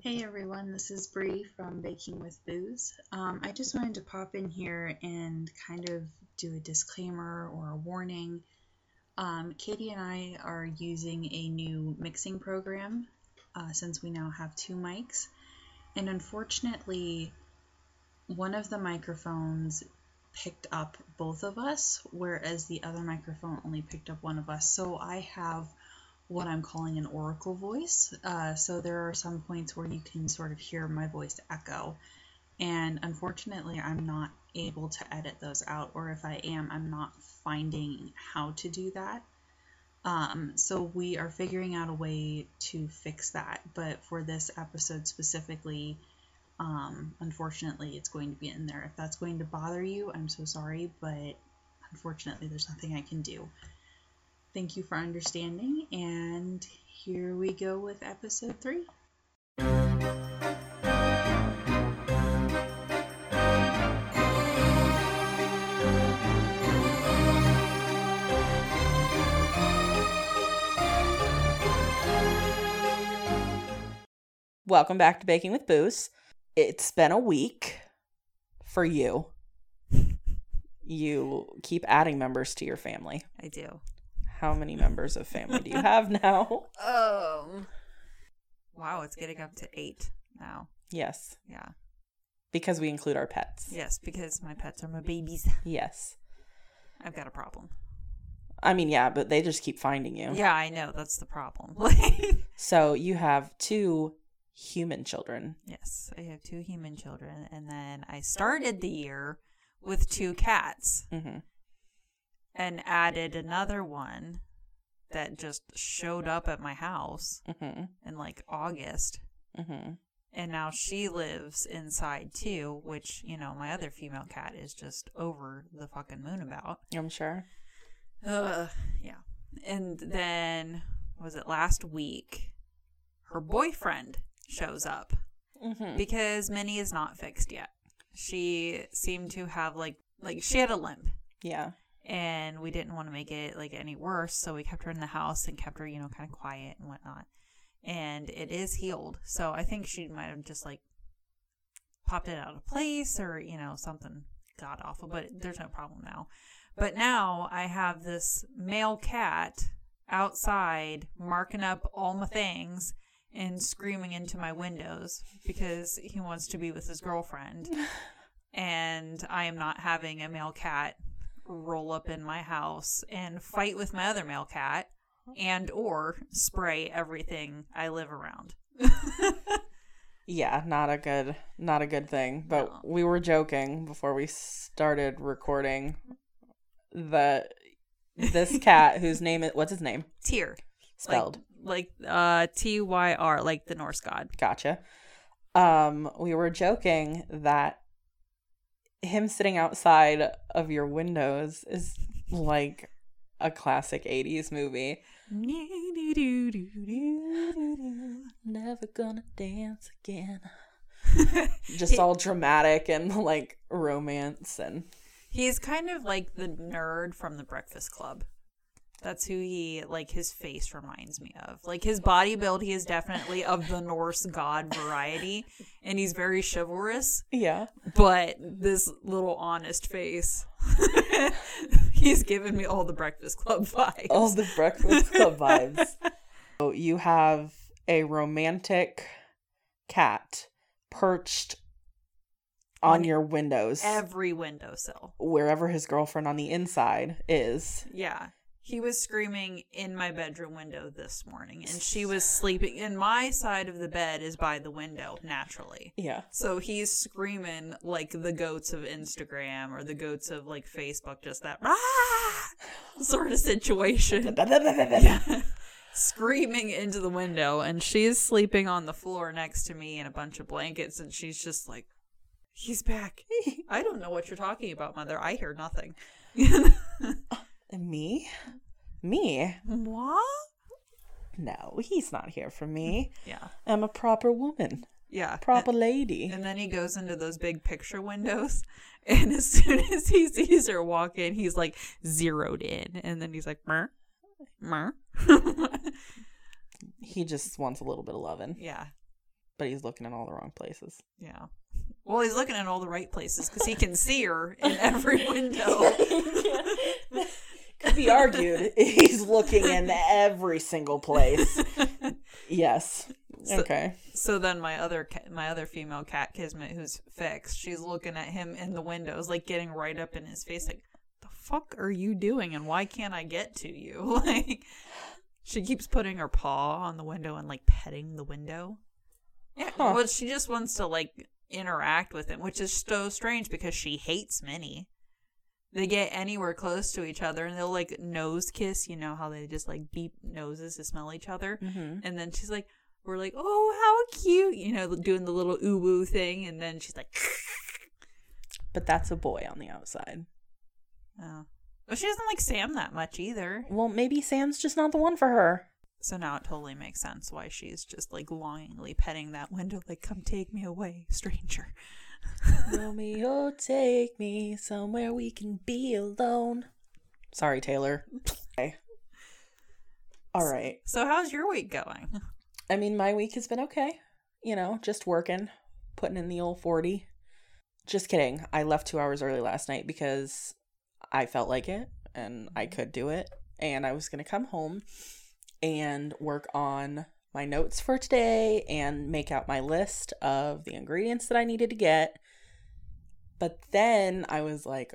Hey everyone, this is Bree from Baking with Booze. I just wanted to pop in here and kind of do a disclaimer or a warning. Katie and I are using a new mixing program since we now have two mics, and unfortunately one of the microphones picked up both of us, whereas the other microphone only picked up one of us. So I have what I'm calling an oracle voice. So there are some points where you can sort of hear my voice echo. And unfortunately, I'm not able to edit those out, or if I am, I'm not finding how to do that. So we are figuring out a way to fix that. But for this episode specifically, unfortunately, it's going to be in there. If that's going to bother you, I'm so sorry, but unfortunately, there's nothing I can do. Thank you for understanding, and here we go with episode 3. Welcome back to Baking with Booze. It's been a week for you. You keep adding members to your family. I do. How many members of family do you have now? Wow, it's getting up to 8 now. Yes. Yeah. Because we include our pets. Yes, because my pets are my babies. Yes. I've got a problem. I mean, yeah, but they just keep finding you. Yeah, I know. That's the problem. So you have 2 human children. Yes, I have 2 human children. And then I started the year with 2 cats. Mm-hmm. And added another one that just showed up at my house in like August. Mm-hmm. And now she lives inside too, which, you know, my other female cat is just over the fucking moon about. I'm sure. Yeah. And then, was it last week, her boyfriend shows up because Minnie is not fixed yet. She seemed to have like she had a limp. Yeah. And we didn't want to make it, like, any worse, so we kept her in the house and kept her, you know, kind of quiet and whatnot. And it is healed. So I think she might have just, like, popped it out of place or, you know, something god awful. But there's no problem now. But now I have this male cat outside marking up all my things and screaming into my windows because he wants to be with his girlfriend. And I am not having a male cat roll up in my house and fight with my other male cat and or spray everything I live around. Yeah, not a good thing. But no. We were joking before we started recording that this cat whose name is, what's his name? Tyr. Spelled. Like T-Y-R, like the Norse god. Gotcha. We were joking that him sitting outside of your windows is like a classic 80s movie. Never gonna dance again. Just all dramatic and like romance. And he's kind of like the nerd from The Breakfast Club. That's who he, like, his face reminds me of. Like, his body build, he is definitely of the Norse god variety, and he's very chivalrous. Yeah. But this little honest face, he's given me all the Breakfast Club vibes. All the Breakfast Club vibes. So you have a romantic cat perched on your windows. Every windowsill. Wherever his girlfriend on the inside is. Yeah. He was screaming in my bedroom window this morning, and she was sleeping. And my side of the bed is by the window, naturally. Yeah. So he's screaming like the goats of Instagram or the goats of, like, Facebook, just that sort of situation. Yeah. Screaming into the window, and she's sleeping on the floor next to me in a bunch of blankets, and she's just like, he's back. I don't know what you're talking about, Mother. I hear nothing. Me? What? No, he's not here for me. Yeah. I'm a proper woman. Yeah. Proper lady. And then he goes into those big picture windows, and as soon as he sees her walk in, he's like zeroed in, and then he's like, mer. He just wants a little bit of loving. Yeah. But he's looking in all the wrong places. Yeah. Well, he's looking in all the right places because he can see her in every window. Yeah. Could be argued. He's looking in every single place. Yes. So, okay. So then my other female cat, Kismet, who's fixed, she's looking at him in the windows, like getting right up in his face, like, the fuck are you doing and why can't I get to you? Like, she keeps putting her paw on the window and, like, petting the window. Yeah, huh. Well, she just wants to, like, interact with him, which is so strange because she hates Minnie. They get anywhere close to each other and they'll, like, nose kiss. You know how they just, like, beep noses to smell each other. Mm-hmm. And then she's like, we're like, oh, how cute, you know, doing the little oo-woo thing. And then she's like, but that's a boy on the outside. Oh. Well, she doesn't like Sam that much either. Well, maybe Sam's just not the one for her. So now it totally makes sense why she's just, like, longingly petting that window, like, come take me away, stranger. Romeo, take me somewhere we can be alone. Sorry, Taylor. Okay. All right. So how's your week going? I mean, my week has been okay. You know, just working, putting in the old 40. Just kidding. I left 2 hours early last night because I felt like it and I could do it. And I was going to come home and work on my notes for today and make out my list of the ingredients that I needed to get. But then I was like,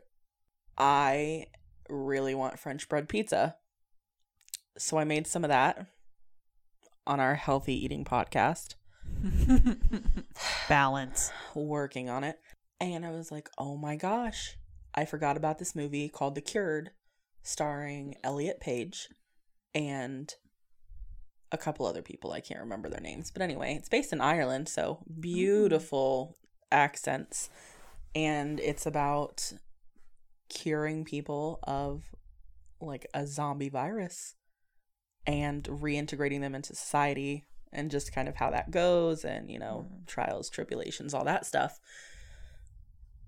I really want French bread pizza. So I made some of that on our healthy eating podcast. Balance. Working on it. And I was like, oh my gosh, I forgot about this movie called The Cured, starring Elliot Page and a couple other people. I can't remember their names. But anyway, it's based in Ireland, so beautiful accents. And it's about curing people of, like, a zombie virus and reintegrating them into society and just kind of how that goes and, you know, trials, tribulations, all that stuff.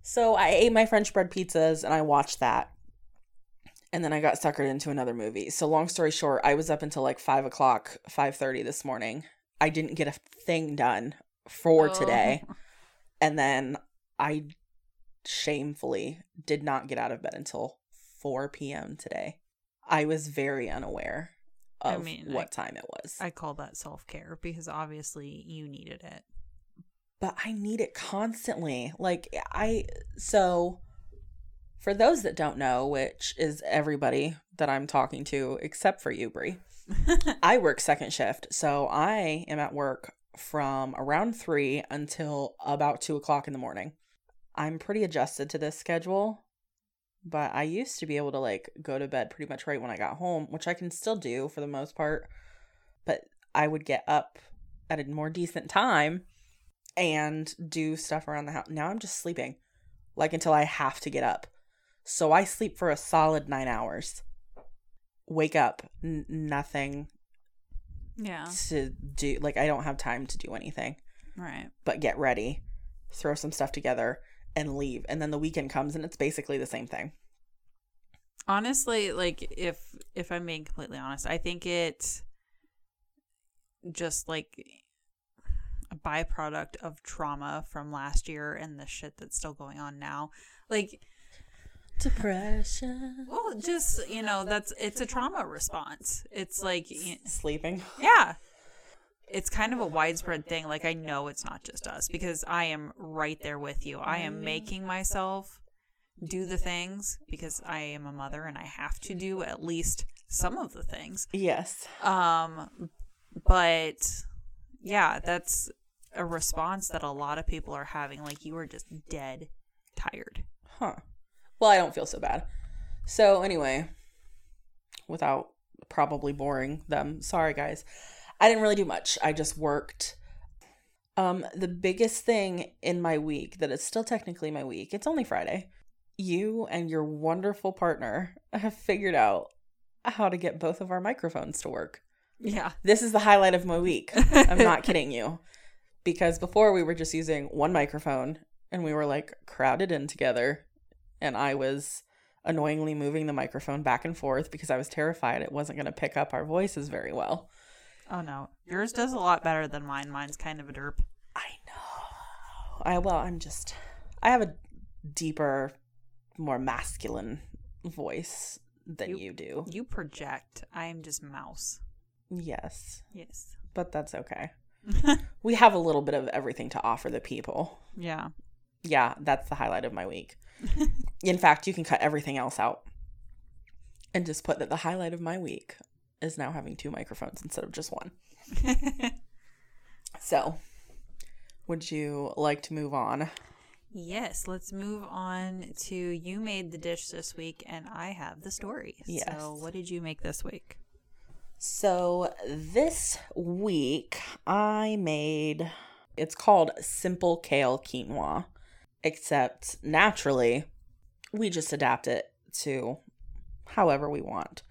So I ate my French bread pizzas and I watched that. And then I got suckered into another movie. So long story short, I was up until like 5 o'clock, 5:30 this morning. I didn't get a thing done for today. And then I shamefully did not get out of bed until 4 p.m. today. I was very unaware of what time it was. I call that self-care because obviously you needed it. But I need it constantly. Like, for those that don't know, which is everybody that I'm talking to except for you, Brie, I work second shift. So I am at work from around 3 until about 2 o'clock in the morning. I'm pretty adjusted to this schedule, but I used to be able to, like, go to bed pretty much right when I got home, which I can still do for the most part. But I would get up at a more decent time and do stuff around the house. Now I'm just sleeping, like, until I have to get up. So I sleep for a solid 9 hours. Wake up, nothing to do. Like, I don't have time to do anything. Right. But get ready, throw some stuff together, and leave. And then the weekend comes, and it's basically the same thing. Honestly, like, if I'm being completely honest, I think it's just, like, a byproduct of trauma from last year and the shit that's still going on now. Like, depression. Well, just, you know, it's a trauma response. It's like sleeping. Yeah. It's kind of a widespread thing. Like, I know it's not just us because I am right there with you. I am making myself do the things because I am a mother and I have to do at least some of the things. Yes. But yeah, that's a response that a lot of people are having. Like, you are just dead tired. Huh. Well, I don't feel so bad. So anyway, without probably boring them, sorry guys, I didn't really do much. I just worked. The biggest thing in my week that is still technically my week, it's only Friday, you and your wonderful partner have figured out how to get both of our microphones to work. Yeah. This is the highlight of my week. I'm not kidding you. Because before we were just using one microphone and we were, like, crowded in together. And I was annoyingly moving the microphone back and forth because I was terrified it wasn't going to pick up our voices very well. Oh, no. Yours does a lot better than mine. Mine's kind of a derp. I have a deeper, more masculine voice than you do. You project. I am just mouse. Yes. But that's okay. We have a little bit of everything to offer the people. Yeah. Yeah, that's the highlight of my week. In fact, you can cut everything else out and just put that the highlight of my week is now having two microphones instead of just one. So, would you like to move on? Yes, let's move on to you made the dish this week and I have the story. Yes. So, what did you make this week? So, this week I made, it's called Simple Kale Quinoa, except naturally we just adapt it to however we want.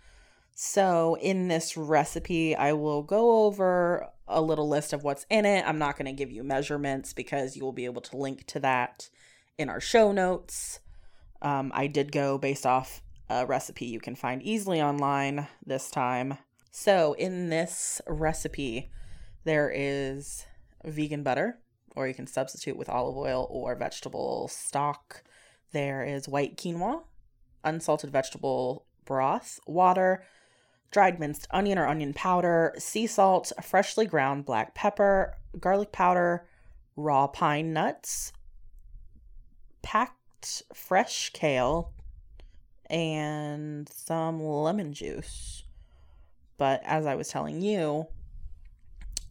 So, in this recipe, I will go over a little list of what's in it. I'm not going to give you measurements because you will be able to link to that in our show notes. I did go based off a recipe you can find easily online this time. So, in this recipe, there is vegan butter, or you can substitute with olive oil or vegetable stock. There is white quinoa, unsalted vegetable broth, water, dried minced onion or onion powder, sea salt, freshly ground black pepper, garlic powder, raw pine nuts, packed fresh kale, and some lemon juice. But as I was telling you,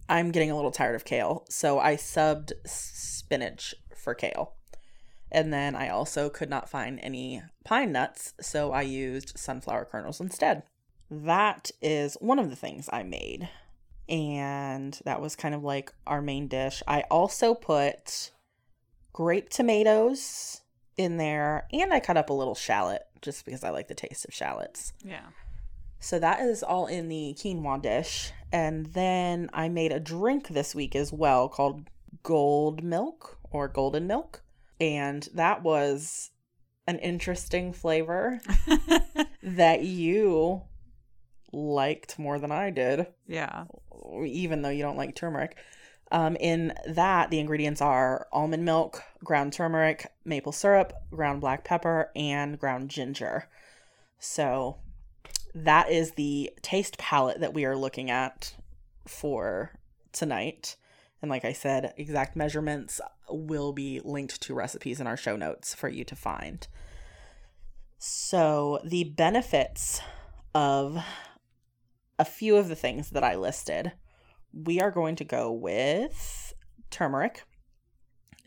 I'm getting a little tired of kale, so I subbed spinach for kale. And then I also could not find any pine nuts, so I used sunflower kernels instead. That is one of the things I made. And that was kind of like our main dish. I also put grape tomatoes in there, and I cut up a little shallot just because I like the taste of shallots. Yeah. So that is all in the quinoa dish. And then I made a drink this week as well called gold milk or golden milk. And that was an interesting flavor that you liked more than I did. Yeah. Even though you don't like turmeric. In that, the ingredients are almond milk, ground turmeric, maple syrup, ground black pepper, and ground ginger. So that is the taste palette that we are looking at for tonight. And like I said, exact measurements will be linked to recipes in our show notes for you to find. So the benefits of a few of the things that I listed, we are going to go with turmeric.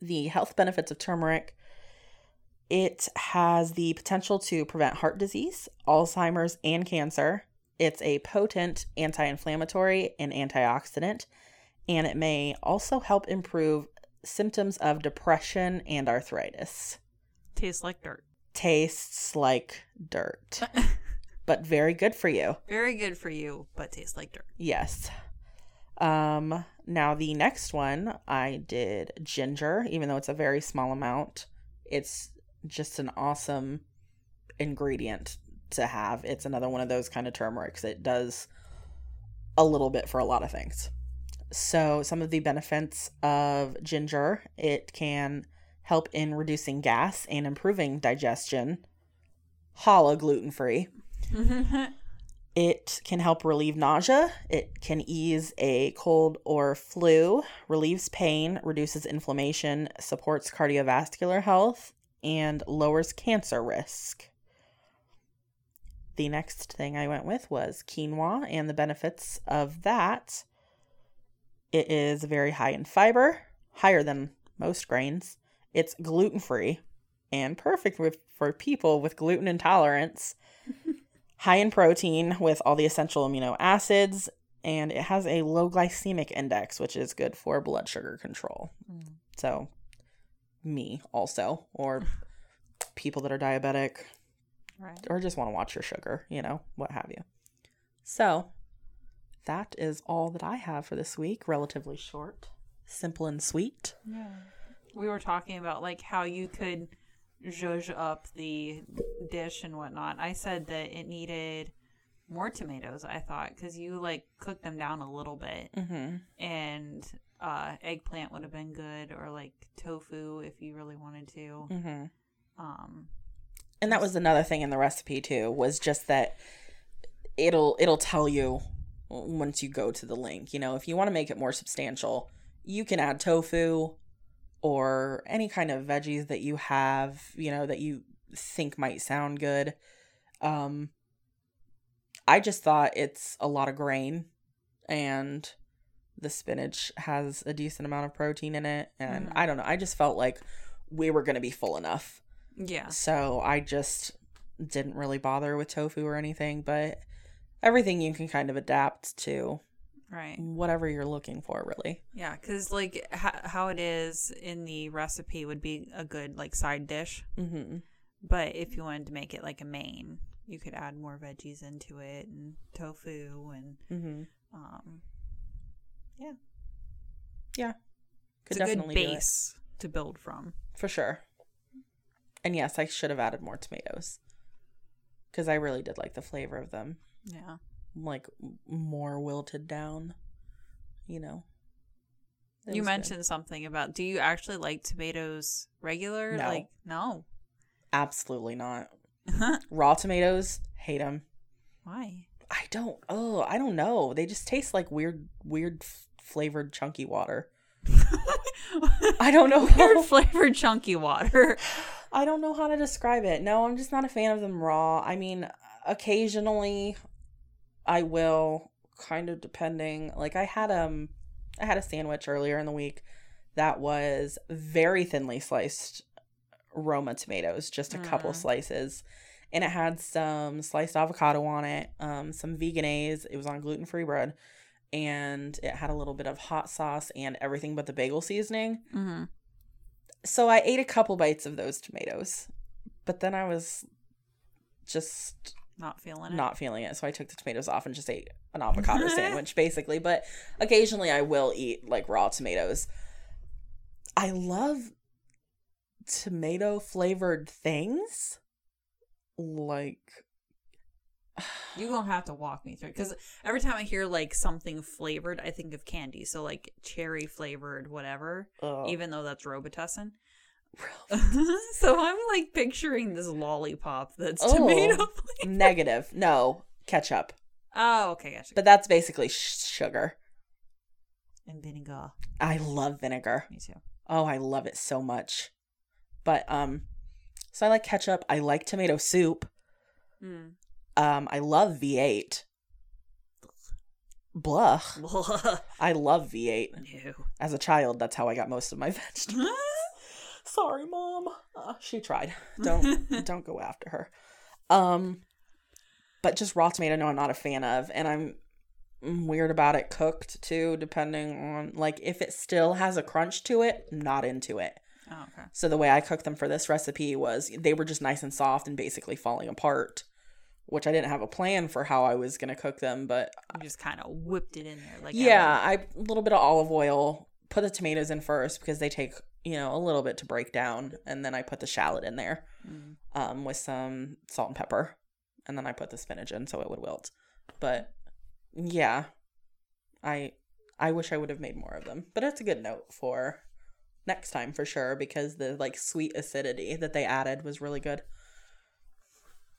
The health benefits of turmeric, it has the potential to prevent heart disease, Alzheimer's, and cancer. It's a potent anti-inflammatory and antioxidant. And it may also help improve symptoms of depression and arthritis. Tastes like dirt. Tastes like dirt. But very good for you. Very good for you, but tastes like dirt. Yes. Now, the next one, I did ginger, even though it's a very small amount. It's just an awesome ingredient to have. It's another one of those kind of turmerics. It does a little bit for a lot of things. So some of the benefits of ginger, it can help in reducing gas and improving digestion. Holla gluten-free. It can help relieve nausea. It can ease a cold or flu, relieves pain, reduces inflammation, supports cardiovascular health, and lowers cancer risk. The next thing I went with was quinoa and the benefits of that. It is very high in fiber, higher than most grains. It's gluten-free and perfect for people with gluten intolerance. High in protein with all the essential amino acids. And it has a low glycemic index, which is good for blood sugar control. Mm. So me also, or people that are diabetic, right, or just want to watch your sugar, you know, what have you. So that is all that I have for this week. Relatively short, simple and sweet. Yeah. We were talking about like how you could zhuzh up the dish and whatnot. I said that it needed more tomatoes, I thought, because you, like, cooked them down a little bit. Mm-hmm. And eggplant would have been good, or, like, tofu if you really wanted to. Mm-hmm. And that was another thing in the recipe, too, was just that it'll tell you once you go to the link. You know, if you want to make it more substantial, you can add tofu or any kind of veggies that you have, you know, that you think might sound good. I just thought it's a lot of grain, and the spinach has a decent amount of protein in it. And I don't know. I just felt like we were going to be full enough. Yeah. So I just didn't really bother with tofu or anything, but everything you can kind of adapt to. Right. Whatever you're looking for, really. Yeah. Because, like, how it is in the recipe would be a good, like, side dish. Mm-hmm. But if you wanted to make it like a main, you could add more veggies into it, and tofu, and yeah. Yeah. Could definitely be a good base to build from. For sure. And yes, I should have added more tomatoes, because I really did like the flavor of them. Yeah. Like, more wilted down, you know. You mentioned something about, do you actually like tomatoes regular? No. Like, no. Absolutely not. Raw tomatoes, hate them. Why? I don't know. They just taste like weird flavored chunky water. I don't know. Weird flavored chunky water. I don't know how to describe it. No, I'm just not a fan of them raw. I mean, occasionally I will, kind of depending. Like, I had a sandwich earlier in the week that was very thinly sliced Roma tomatoes, just a couple slices, and it had some sliced avocado on it, some veganaise. It was on gluten-free bread, and it had a little bit of hot sauce and everything but the bagel seasoning. Mm-hmm. So I ate a couple bites of those tomatoes, but then I was just not feeling it. So I took the tomatoes off and just ate an avocado sandwich, basically. But occasionally I will eat, like, raw tomatoes. I love tomato flavored things. Like, you're gonna have to walk me through, because every time I hear, like, something flavored, I think of candy. So, like, cherry flavored whatever, even though that's Robitussin. So I'm, like, picturing this lollipop that's tomato flavored. Negative. No, ketchup. Oh, okay, gotcha. But that's basically sugar and vinegar. I love vinegar. Me too. Oh, I love it so much. But, so I like ketchup. I like tomato soup. Mm. I love V8. Blah. I love V8. Ew. As a child, that's how I got most of my vegetables. Sorry, Mom. She tried. Don't go after her. But just raw tomato, no, I'm not a fan of. And I'm weird about it cooked, too, depending on, like, if it still has a crunch to it, I'm not into it. Oh, okay. So the way I cooked them for this recipe was they were just nice and soft and basically falling apart, which I didn't have a plan for how I was going to cook them, but you just kind of whipped it in there. Like, yeah, a little bit of olive oil, put the tomatoes in first because they take, you know, a little bit to break down, and then I put the shallot in there with some salt and pepper, and then I put the spinach in so it would wilt. But yeah, I wish I would have made more of them, but it's a good note for next time for sure, because the, like, sweet acidity that they added was really good.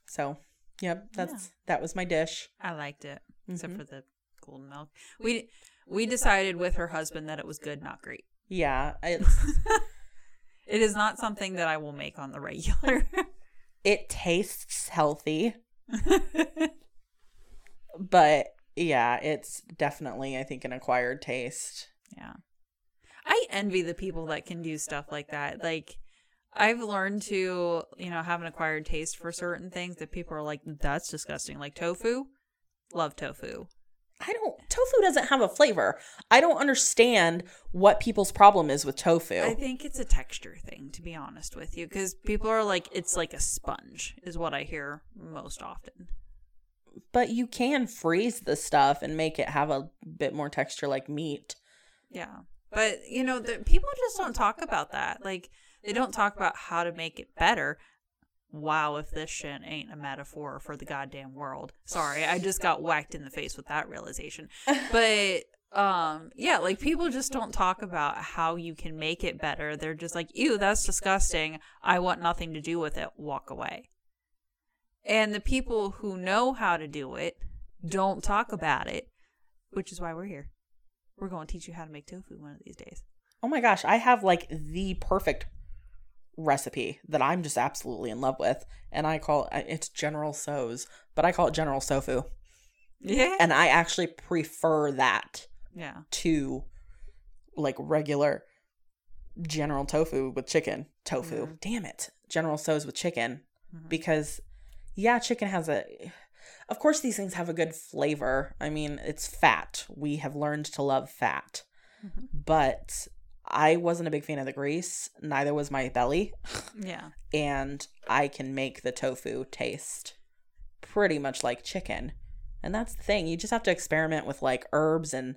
So, yep, that was my dish. I liked it, except for the golden milk. We decided with her husband that it was good, not great. Yeah, it is not something that I will make on the regular. It tastes healthy, but yeah, it's definitely, I think, an acquired taste. Yeah. I envy the people that can do stuff like that. Like, I've learned to, you know, have an acquired taste for certain things that people are like, that's disgusting. Like tofu. Love tofu. Tofu doesn't have a flavor. I don't understand what people's problem is with tofu. I think it's a texture thing, to be honest with you, because people are like, it's like a sponge is what I hear most often. But you can freeze the stuff and make it have a bit more texture like meat. Yeah. But, you know, people just don't talk about that. Like, they don't talk about how to make it better. wow, if this shit ain't a metaphor for the goddamn world. Sorry, I just got whacked in the face with that realization. But yeah, like, people just don't talk about how you can make it better. They're just like, ew, that's disgusting, I want nothing to do with it, walk away. And the people who know how to do it don't talk about it, which is why we're here. We're going to teach you how to make tofu one of these days. Oh my gosh, I have like the perfect recipe that I'm just absolutely in love with, and I call it, it's General So's, but I call it General So-Fu. Yeah. And I actually prefer that. Yeah. To like regular General Tofu with chicken. Tofu. Mm-hmm. Damn it. General So's with chicken. Mm-hmm. Because yeah, chicken has a, of course these things have a good flavor. I mean, it's fat. We have learned to love fat. Mm-hmm. But I wasn't a big fan of the grease. Neither was my belly. Yeah. And I can make the tofu taste pretty much like chicken. And that's the thing. You just have to experiment with like herbs and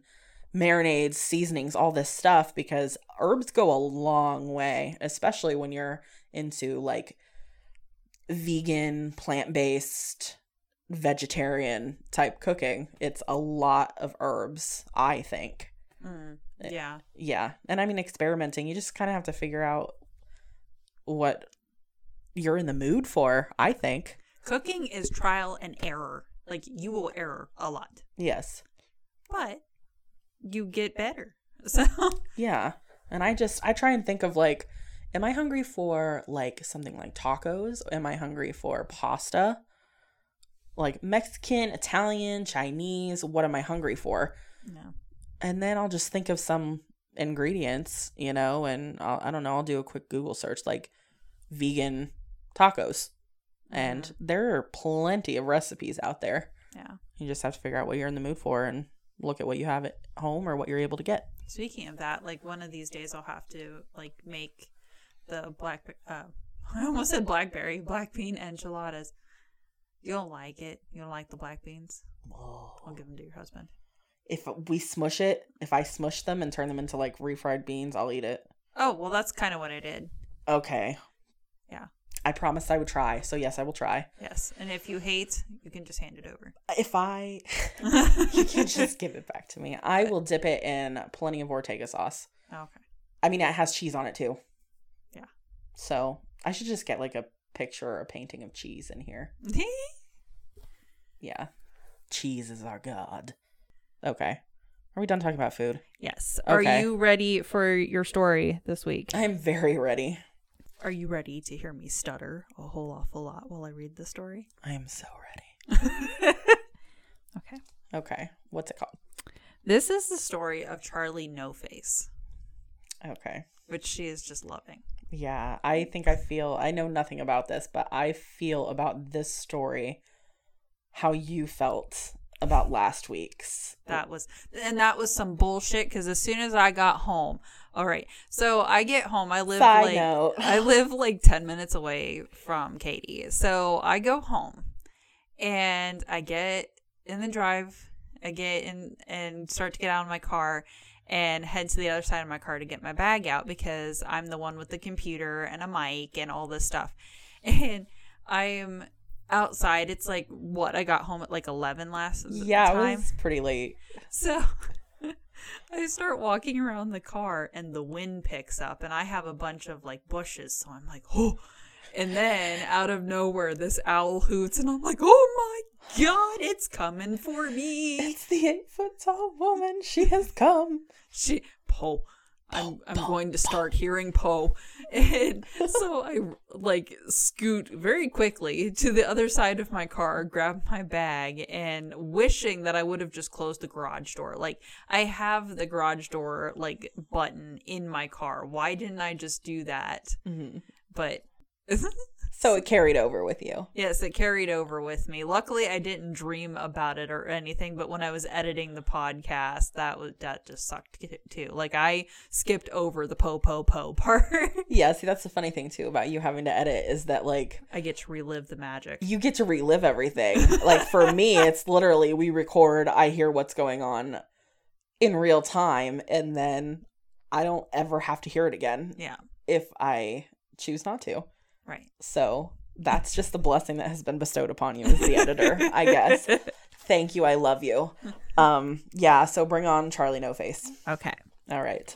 marinades, seasonings, all this stuff, because herbs go a long way, especially when you're into like vegan, plant-based, vegetarian type cooking. It's a lot of herbs, I think. Mm. Yeah. Yeah. And I mean, experimenting, you just kind of have to figure out what you're in the mood for, I think. Cooking is trial and error. Like, you will err a lot. Yes. But you get better. So. Yeah. And I try and think of like, am I hungry for like something like tacos? Am I hungry for pasta? Like Mexican, Italian, Chinese, what am I hungry for? No. And then I'll just think of some ingredients, you know, and I'll do a quick Google search, like vegan tacos. And mm-hmm. There are plenty of recipes out there. Yeah. You just have to figure out what you're in the mood for and look at what you have at home or what you're able to get. Speaking of that, like, one of these days I'll have to like make the black bean enchiladas. You'll like it. You'll like the black beans. Whoa. I'll give them to your husband. If I smush them and turn them into like refried beans, I'll eat it. Oh, well, that's kind of what I did. Okay. Yeah. I promised I would try. So yes, I will try. Yes. And if you hate, you can just hand it over. You can just give it back to me. I will dip it in plenty of Ortega sauce. Okay. I mean, it has cheese on it too. Yeah. So I should just get like a picture or a painting of cheese in here. Yeah. Cheese is our god. Okay. Are we done talking about food? Yes. Okay. Are you ready for your story this week? I'm very ready. Are you ready to hear me stutter a whole awful lot while I read the story? I am so ready. Okay. Okay. What's it called? This is the story of Charlie No-Face. Okay. Which she is just loving. Yeah. I know nothing about this, but I feel about this story how you felt about last week's. That was some bullshit, because as soon as I got home, all right, so I get home, I live like 10 minutes away from Katie, so I go home and I get in the drive, I get in and start to get out of my car and head to the other side of my car to get my bag out, because I'm the one with the computer and a mic and all this stuff, and I am outside. It's like, what, I got home at like 11 last time. Yeah, it was pretty late. So I start walking around the car and the wind picks up, and I have a bunch of like bushes, so I'm like, oh. And then out of nowhere this owl hoots, and I'm like, oh my god, it's coming for me. It's the 8-foot-tall woman. She has come. She Poe. I'm going to start hearing Poe. And so I like scoot very quickly to the other side of my car, grab my bag, and wishing that I would have just closed the garage door. Like, I have the garage door like button in my car. Why didn't I just do that? Mm-hmm. But so it carried over with you. Yes, it carried over with me. Luckily, I didn't dream about it or anything, but when I was editing the podcast, that just sucked too. Like, I skipped over the po part. Yeah, see, that's the funny thing too about you having to edit, is that like I get to relive the magic. You get to relive everything. Like, for me, it's literally, we record, I hear what's going on in real time, and then I don't ever have to hear it again. Yeah. If I choose not to. Right. So that's just the blessing that has been bestowed upon you as the editor, I guess. Thank you. I love you. Yeah, so bring on Charlie No-Face. Okay. All right.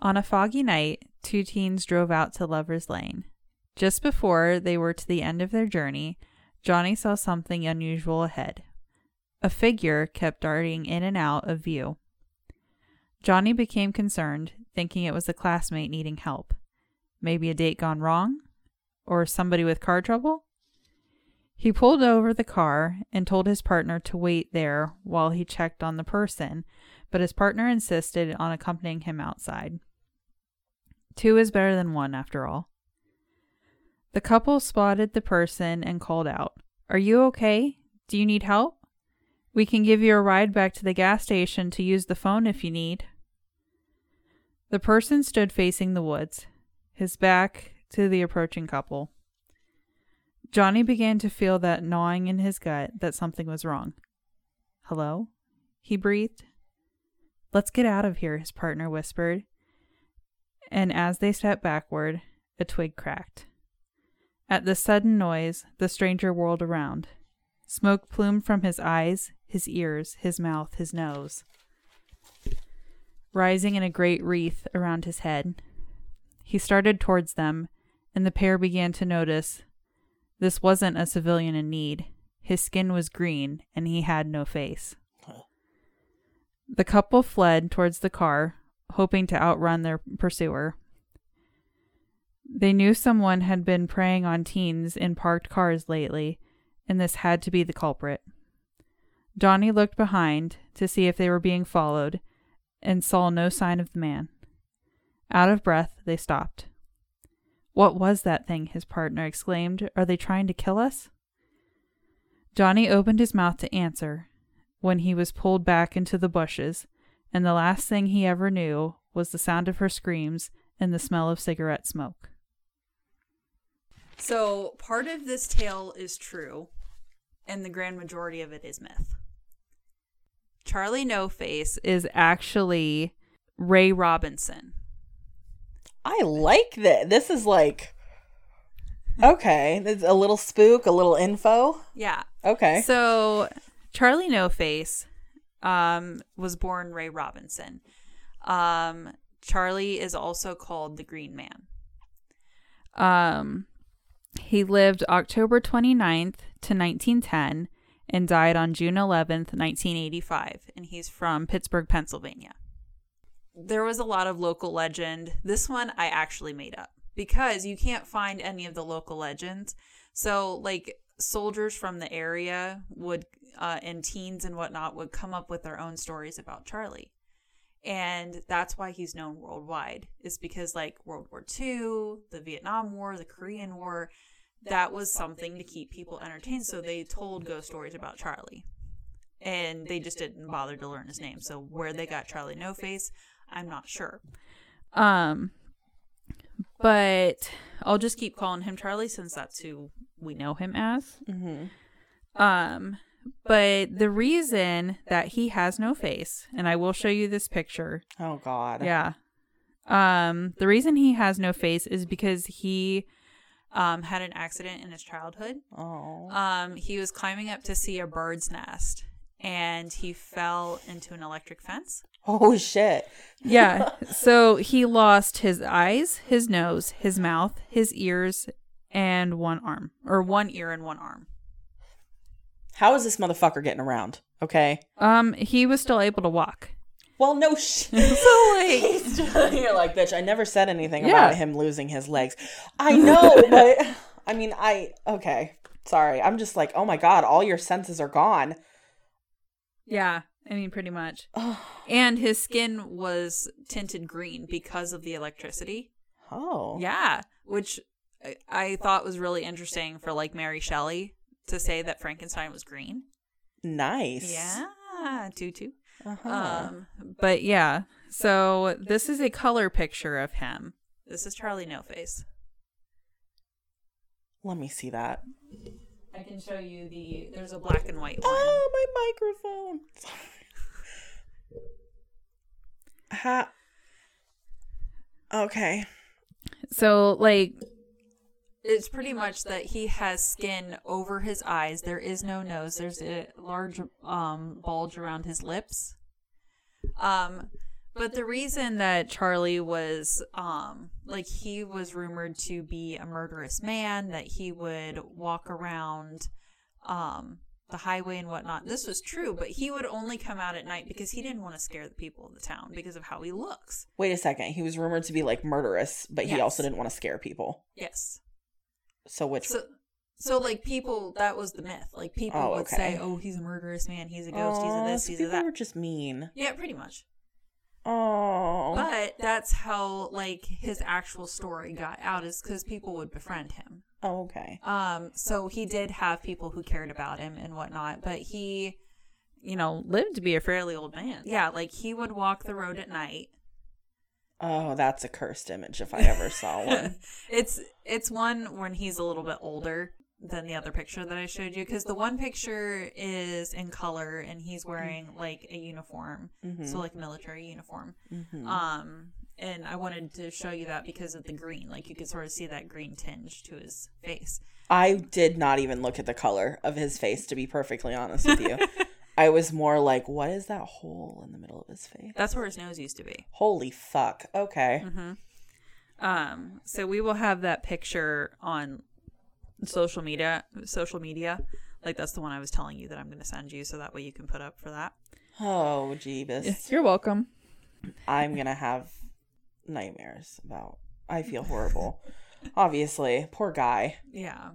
On a foggy night, two teens drove out to Lover's Lane. Just before they were to the end of their journey, Johnny saw something unusual ahead. A figure kept darting in and out of view. Johnny became concerned, thinking it was a classmate needing help. Maybe a date gone wrong? Or somebody with car trouble? He pulled over the car and told his partner to wait there while he checked on the person, but his partner insisted on accompanying him outside. Two is better than one, after all. The couple spotted the person and called out, "Are you okay? Do you need help? We can give you a ride back to the gas station to use the phone if you need." The person stood facing the woods, his back to the approaching couple. Johnny began to feel that gnawing in his gut that something was wrong. "Hello?" he breathed. "Let's get out of here," his partner whispered. And as they stepped backward, a twig cracked. At the sudden noise, the stranger whirled around. Smoke plumed from his eyes, his ears, his mouth, his nose, rising in a great wreath around his head. He started towards them, and the pair began to notice this wasn't a civilian in need. His skin was green, and he had no face. The couple fled towards the car, hoping to outrun their pursuer. They knew someone had been preying on teens in parked cars lately, and this had to be the culprit. Johnny looked behind to see if they were being followed, and saw no sign of the man. Out of breath, they stopped. "What was that thing?" his partner exclaimed. "Are they trying to kill us?" Johnny opened his mouth to answer when he was pulled back into the bushes, and the last thing he ever knew was the sound of her screams and the smell of cigarette smoke. So part of this tale is true, and the grand majority of it is myth. Charlie No-Face is actually Ray Robinson. I like this. This is like, okay, it's a little spook, a little info. Yeah. Okay. So Charlie No-Face was born Ray Robinson. Charlie is also called the Green Man. He lived October 29th to 1910 and died on June 11th, 1985. And he's from Pittsburgh, Pennsylvania. There was a lot of local legend. This one I actually made up because you can't find any of the local legends. So like soldiers from the area would, and teens and whatnot would come up with their own stories about Charlie. And that's why he's known worldwide, is because like World War II, the Vietnam War, the Korean War, that was something to keep people entertained. So they told ghost stories about Charlie, and they just didn't bother to learn his name. So where they got Charlie No-Face, I'm not sure. But I'll just keep calling him Charlie since that's who we know him as. Mm-hmm. But the reason that he has no face, and I will show you this picture. Oh, God. Yeah. The reason he has no face is because he had an accident in his childhood. Oh. He was climbing up to see a bird's nest, and he fell into an electric fence. Oh, shit. Yeah. So he lost his eyes, his nose, his mouth, his ears, and one arm. Or one ear and one arm. How is this motherfucker getting around? Okay. He was still able to walk. Well, no shit. So, like, he's just, you're like, bitch, I never said anything about him losing his legs. I know, but, I mean, okay. Sorry. I'm just like, oh, my God, all your senses are gone. Yeah. I mean, pretty much. And his skin was tinted green because of the electricity. Oh. Yeah. Which I thought was really interesting for, like, Mary Shelley to say that Frankenstein was green. Nice. Yeah. Tutu. Uh-huh. But, yeah. So, this is a color picture of him. This is Charlie No-Face. Let me see that. I can show you there's a black and white one. Oh, my microphone. Sorry. Okay. So, like, It's pretty much that he has skin over his eyes. There is no nose. There's a large bulge around his lips. But the reason that Charlie was, he was rumored to be a murderous man, that he would walk around the highway and whatnot. This was true, but he would only come out at night because he didn't want to scare the people of the town because of how he looks. Wait a second. He was rumored to be, murderous, but he also didn't want to scare people. Yes. So which... So people, that was the myth. People would say, oh, he's a murderous man, he's a ghost, he's a this, he's a that. People were just mean. Yeah, pretty much. Oh. But that's how, his actual story got out, is because people would befriend him. Oh, okay. So he did have people who cared about him and whatnot, but he, lived to be a fairly old man. Yeah, he would walk the road at night. Oh, that's a cursed image if I ever saw one. It's one when he's a little bit older than the other picture that I showed you, because the one picture is in color and he's wearing a uniform, mm-hmm. so a military uniform. Mm-hmm. And I wanted to show you that because of the green, you could sort of see that green tinge to his face. I did not even look at the color of his face, to be perfectly honest with you. I was more what is that hole in the middle of his face? That's where his nose used to be. Holy fuck. Okay. Mm-hmm. So we will have that picture on social media. That's the one I was telling you that I'm going to send you, so that way you can put up for that. Oh, Jeebus. You're welcome. I'm going to have nightmares about... I feel horrible. Obviously. Poor guy. Yeah.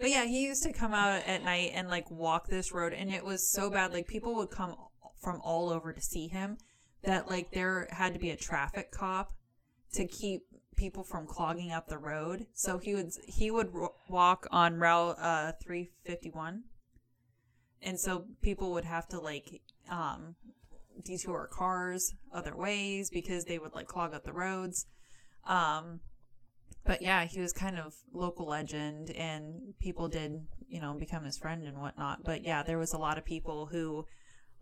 But yeah, he used to come out at night and walk this road, and it was so bad. People would come from all over to see him that there had to be a traffic cop to keep people from clogging up the road. So he would walk on Route 351, and so people would have to detour cars other ways because they would clog up the roads. But yeah, he was kind of local legend, and people did, become his friend and whatnot. But yeah, there was a lot of people who,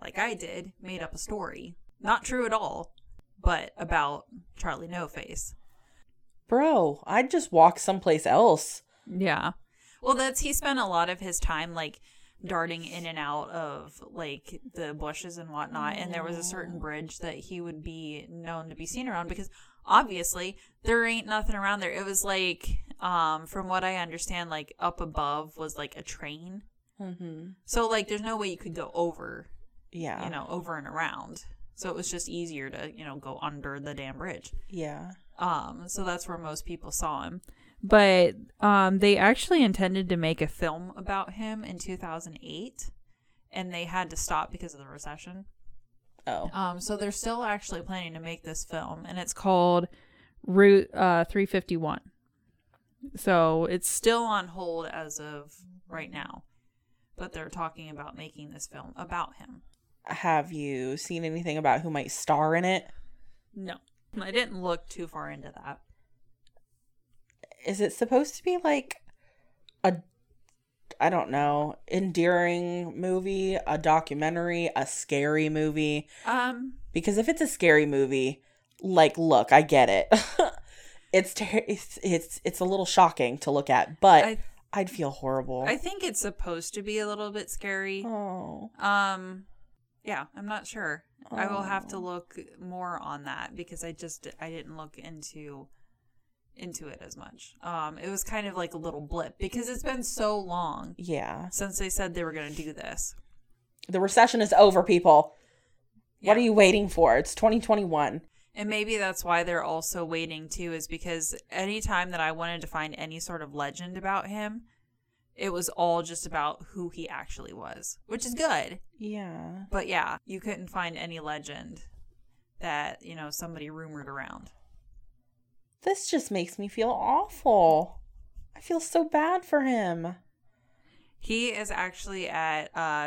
like I did, made up a story. Not true at all, but about Charlie No-Face. Bro, I'd just walk someplace else. Yeah. Well, he spent a lot of his time, darting in and out of the bushes and whatnot, and there was a certain bridge that he would be known to be seen around because obviously there ain't nothing around there. It was from what I understand, up above was a train, mm-hmm. so there's no way you could go over, yeah, over and around, so it was just easier to go under the damn bridge. Yeah. So that's where most people saw him. But they actually intended to make a film about him in 2008, and they had to stop because of the recession. Oh. So they're still actually planning to make this film, and it's called Route 351. So it's still on hold as of right now, but they're talking about making this film about him. Have you seen anything about who might star in it? No. I didn't look too far into that. Is it supposed to be endearing movie, a documentary, a scary movie? Because if it's a scary movie, look, I get it. It's a little shocking to look at, but I'd feel horrible. I think it's supposed to be a little bit scary. Oh. Yeah, I'm not sure. Oh. I will have to look more on that because I didn't look into it as much. It was kind of a little blip because it's been so long. Yeah. Since they said they were going to do this. The recession is over, people. Yeah. What are you waiting for? It's 2021. And maybe that's why they're also waiting too, is because anytime that I wanted to find any sort of legend about him, it was all just about who he actually was, which is good. Yeah. But yeah, you couldn't find any legend that, somebody rumored around. This just makes me feel awful. I feel so bad for him. He is actually at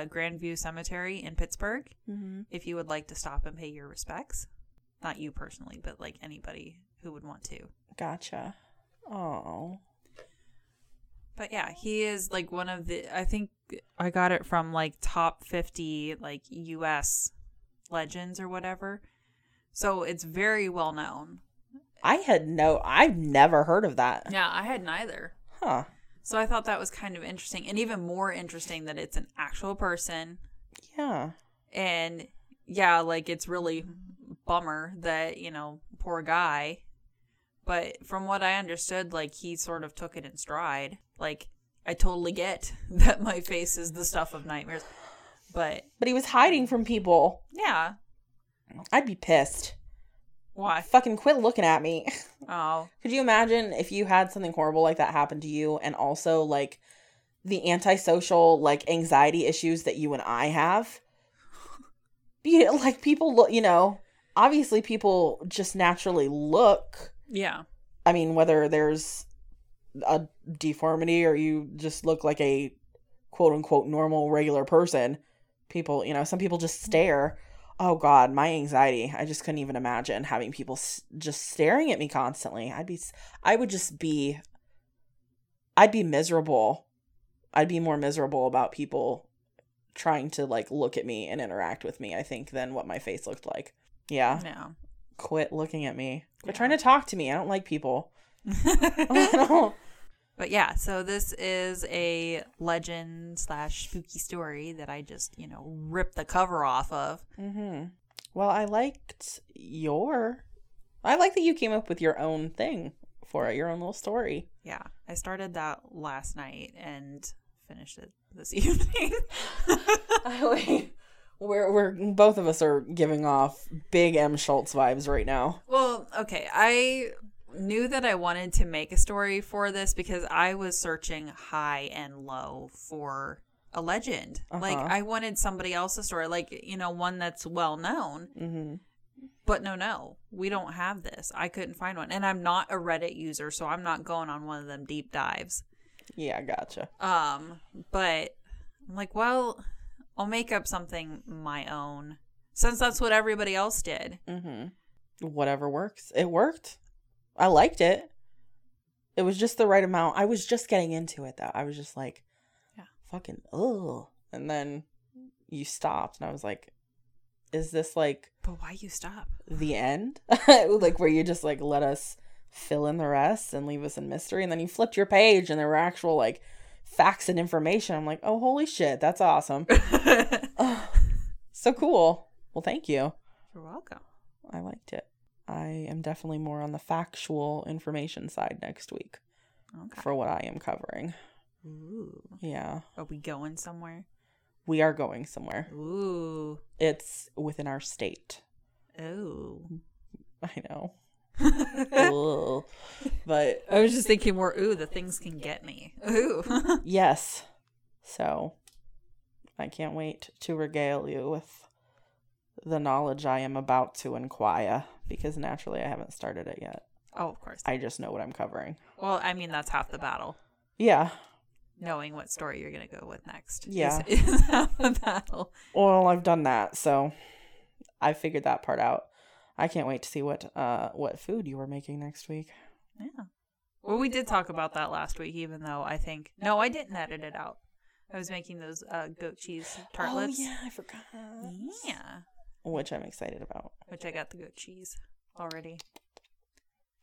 Grandview Cemetery in Pittsburgh. Mm-hmm. If you would like to stop and pay your respects. Not you personally, but anybody who would want to. Gotcha. Oh. But yeah, he is one of the... I think I got it from top 50 U.S. legends or whatever. So it's very well known. I've never heard of that. Yeah, I hadn't either. Huh. So I thought that was kind of interesting, and even more interesting that it's an actual person. Yeah. And yeah, like, it's really bummer that, you know, poor guy. But from what I understood, like, he sort of took it in stride. Like, I totally get that my face is the stuff of nightmares. But he was hiding from people. Yeah. I'd be pissed. Why? Fucking quit looking at me. Oh. Could you imagine if you had something horrible like that happen to you, and also, like, the antisocial, like, anxiety issues that you and I have? Like, people look, you know, obviously people just naturally look. Yeah. I mean, whether there's a deformity or you just look like a quote-unquote normal, regular person, people, you know, some people just stare. Oh, God, my anxiety. I just couldn't even imagine having people just staring at me constantly. I'd be miserable. I'd be more miserable about people trying to, like, look at me and interact with me, I think, than what my face looked like. Yeah. Yeah. Quit looking at me. Quit trying to talk to me. I don't like people. But yeah, so this is a legend/spooky story that I just, you know, ripped the cover off of. Mm-hmm. Well, I like that you came up with your own thing for it, your own little story. Yeah, I started that last night and finished it this evening. We're both of us are giving off big M. Schultz vibes right now. Well, okay, I knew that I wanted to make a story for this because I was searching high and low for a legend. Uh-huh. Like, I wanted somebody else's story, like, you know, one that's well known. Mm-hmm. But no, we don't have this. I couldn't find one, and I'm not a Reddit user, so I'm not going on one of them deep dives. Yeah, gotcha. But I'm like, well, I'll make up something my own since that's what everybody else did. Mm-hmm. Whatever works. It worked. I liked it. It was just the right amount. I was just getting into it, though. I was just like, yeah, fucking, ugh. And then you stopped, and I was like, is this, like... But why you stop? The end? Like, where you just, like, let us fill in the rest and leave us in mystery. And then you flipped your page, and there were actual, like, facts and information. I'm like, oh, holy shit, that's awesome. So cool. Well, thank you. You're welcome. I liked it. I am definitely more on the factual information side next week. Okay. For what I am covering. Ooh. Yeah. Are we going somewhere? We are going somewhere. Ooh. It's within our state. Oh. I know. Ooh. But I was just thinking more, ooh, the things can get me. Ooh. Yes. So I can't wait to regale you with the knowledge I am about to inquire, because naturally I haven't started it yet. Oh, of course. I just know what I'm covering. Well, I mean, that's half the battle. Yeah. Knowing what story you're going to go with next. Yeah. Is half the battle. Well, I've done that, so I figured that part out. I can't wait to see what food you are making next week. Yeah. Well, we did talk about that last week, even though I think... No, I didn't edit it out. I was making those goat cheese tartlets. Oh, yeah, I forgot. Yeah. Which I'm excited about. Which I got the goat cheese already.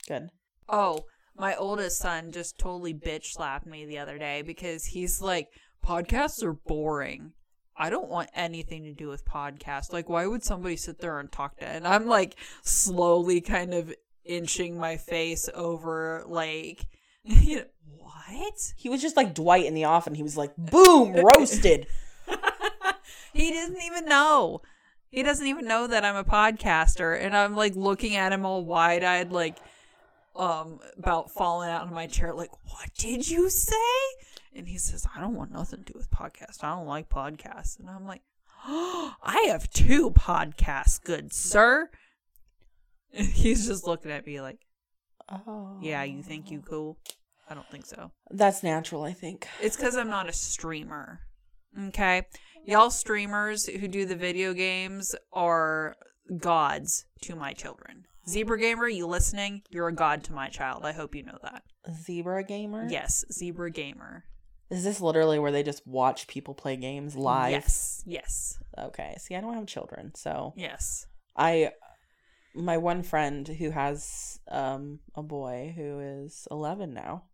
Good. Oh, my oldest son just totally bitch slapped me the other day because he's like, podcasts are boring. I don't want anything to do with podcasts. Like, why would somebody sit there and talk to it? And I'm like slowly kind of inching my face over, like, you know, what? He was just like Dwight in The Office, and he was like, boom, roasted. He doesn't even know. He doesn't even know that I'm a podcaster, and I'm like looking at him all wide-eyed, like, about falling out of my chair, like, what did you say? And he says, I don't want nothing to do with podcasts. I don't like podcasts. And I'm like, oh, I have two podcasts, good sir. And he's just looking at me like, oh, yeah, you think you cool? I don't think so. That's natural, I think. It's because I'm not a streamer. Okay. Y'all streamers who do the video games are gods to my children. Zebra Gamer, you listening? You're a god to my child. I hope you know that. Zebra Gamer? Yes, Zebra Gamer. Is this literally where they just watch people play games live? Yes. Okay. See, I don't have children, so. Yes. My one friend who has a boy who is 11 now,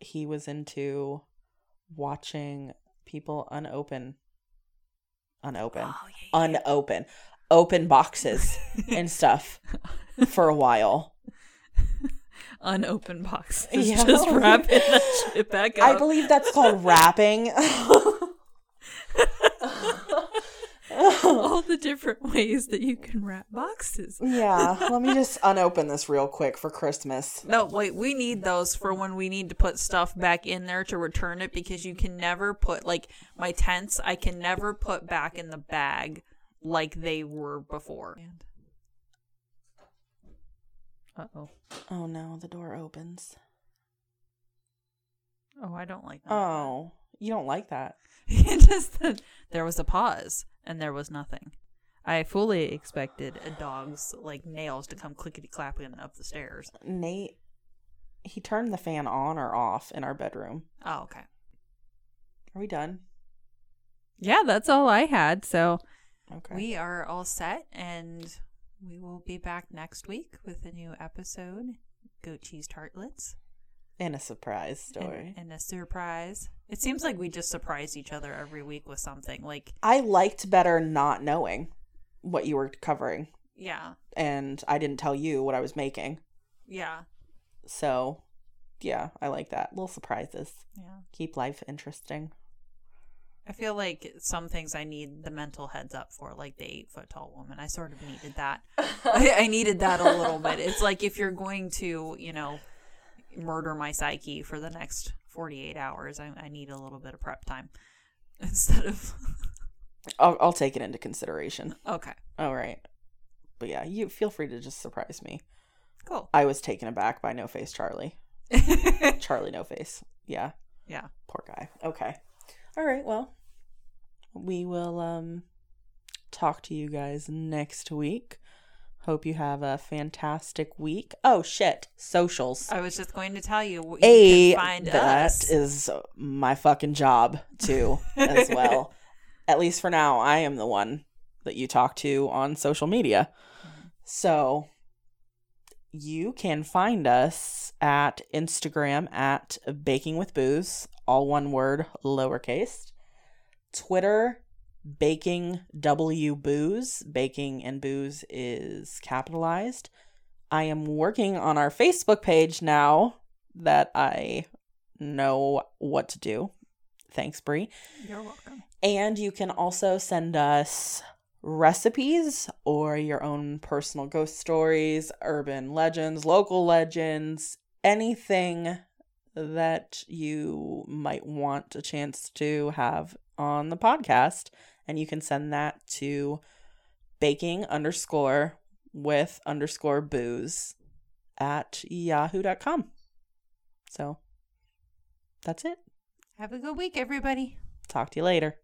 He was into watching people unopen boxes and stuff for a while. Unopened boxes. Yeah. Just wrapping that shit back up. I believe that's called wrapping. All the different ways that you can wrap boxes. Yeah, let me just unopen this real quick for Christmas. No, wait, we need those for when we need to put stuff back in there to return it, because you can never put, like, my tents, I can never put back in the bag like they were before. Uh-oh. Oh, no, the door opens. Oh, I don't like that. Oh, you don't like that. There was a pause. And there was nothing. I fully expected a dog's, like, nails to come clickety-clapping up the stairs. Nate, he turned the fan on or off in our bedroom. Oh, okay. Are we done? Yeah, that's all I had, so okay. We are all set, and we will be back next week with a new episode, Goat Cheese Tartlets. And a surprise story. And a surprise. It seems like we just surprise each other every week with something. Like, I liked better not knowing what you were covering. Yeah. And I didn't tell you what I was making. Yeah. So, yeah, I like that. Little surprises. Yeah. Keep life interesting. I feel like some things I need the mental heads up for, like the 8-foot-tall woman. I sort of needed that. I needed that a little bit. It's like, if you're going to, you know, murder my psyche for the next 48 hours. I need a little bit of prep time instead of... I'll take it into consideration. Okay. All right. But yeah, you feel free to just surprise me. Cool. I was taken aback by No-Face Charlie. Charlie No-Face. Yeah. Yeah. Poor guy. Okay. All right. Well, we will talk to you guys next week. Hope you have a fantastic week. Oh, shit. Socials. I was just going to tell you. You can find us. That is my fucking job, too, as well. At least for now, I am the one that you talk to on social media. So you can find us at Instagram at Baking with Booze, all one word, lowercase. Twitter, Baking W Booze. Baking and Booze is capitalized. I am working on our Facebook page now that I know what to do. Thanks, Bree. You're welcome. And you can also send us recipes or your own personal ghost stories, urban legends, local legends, anything that you might want a chance to have on the podcast. And you can send that to baking_with_booze@yahoo.com. So that's it. Have a good week, everybody. Talk to you later.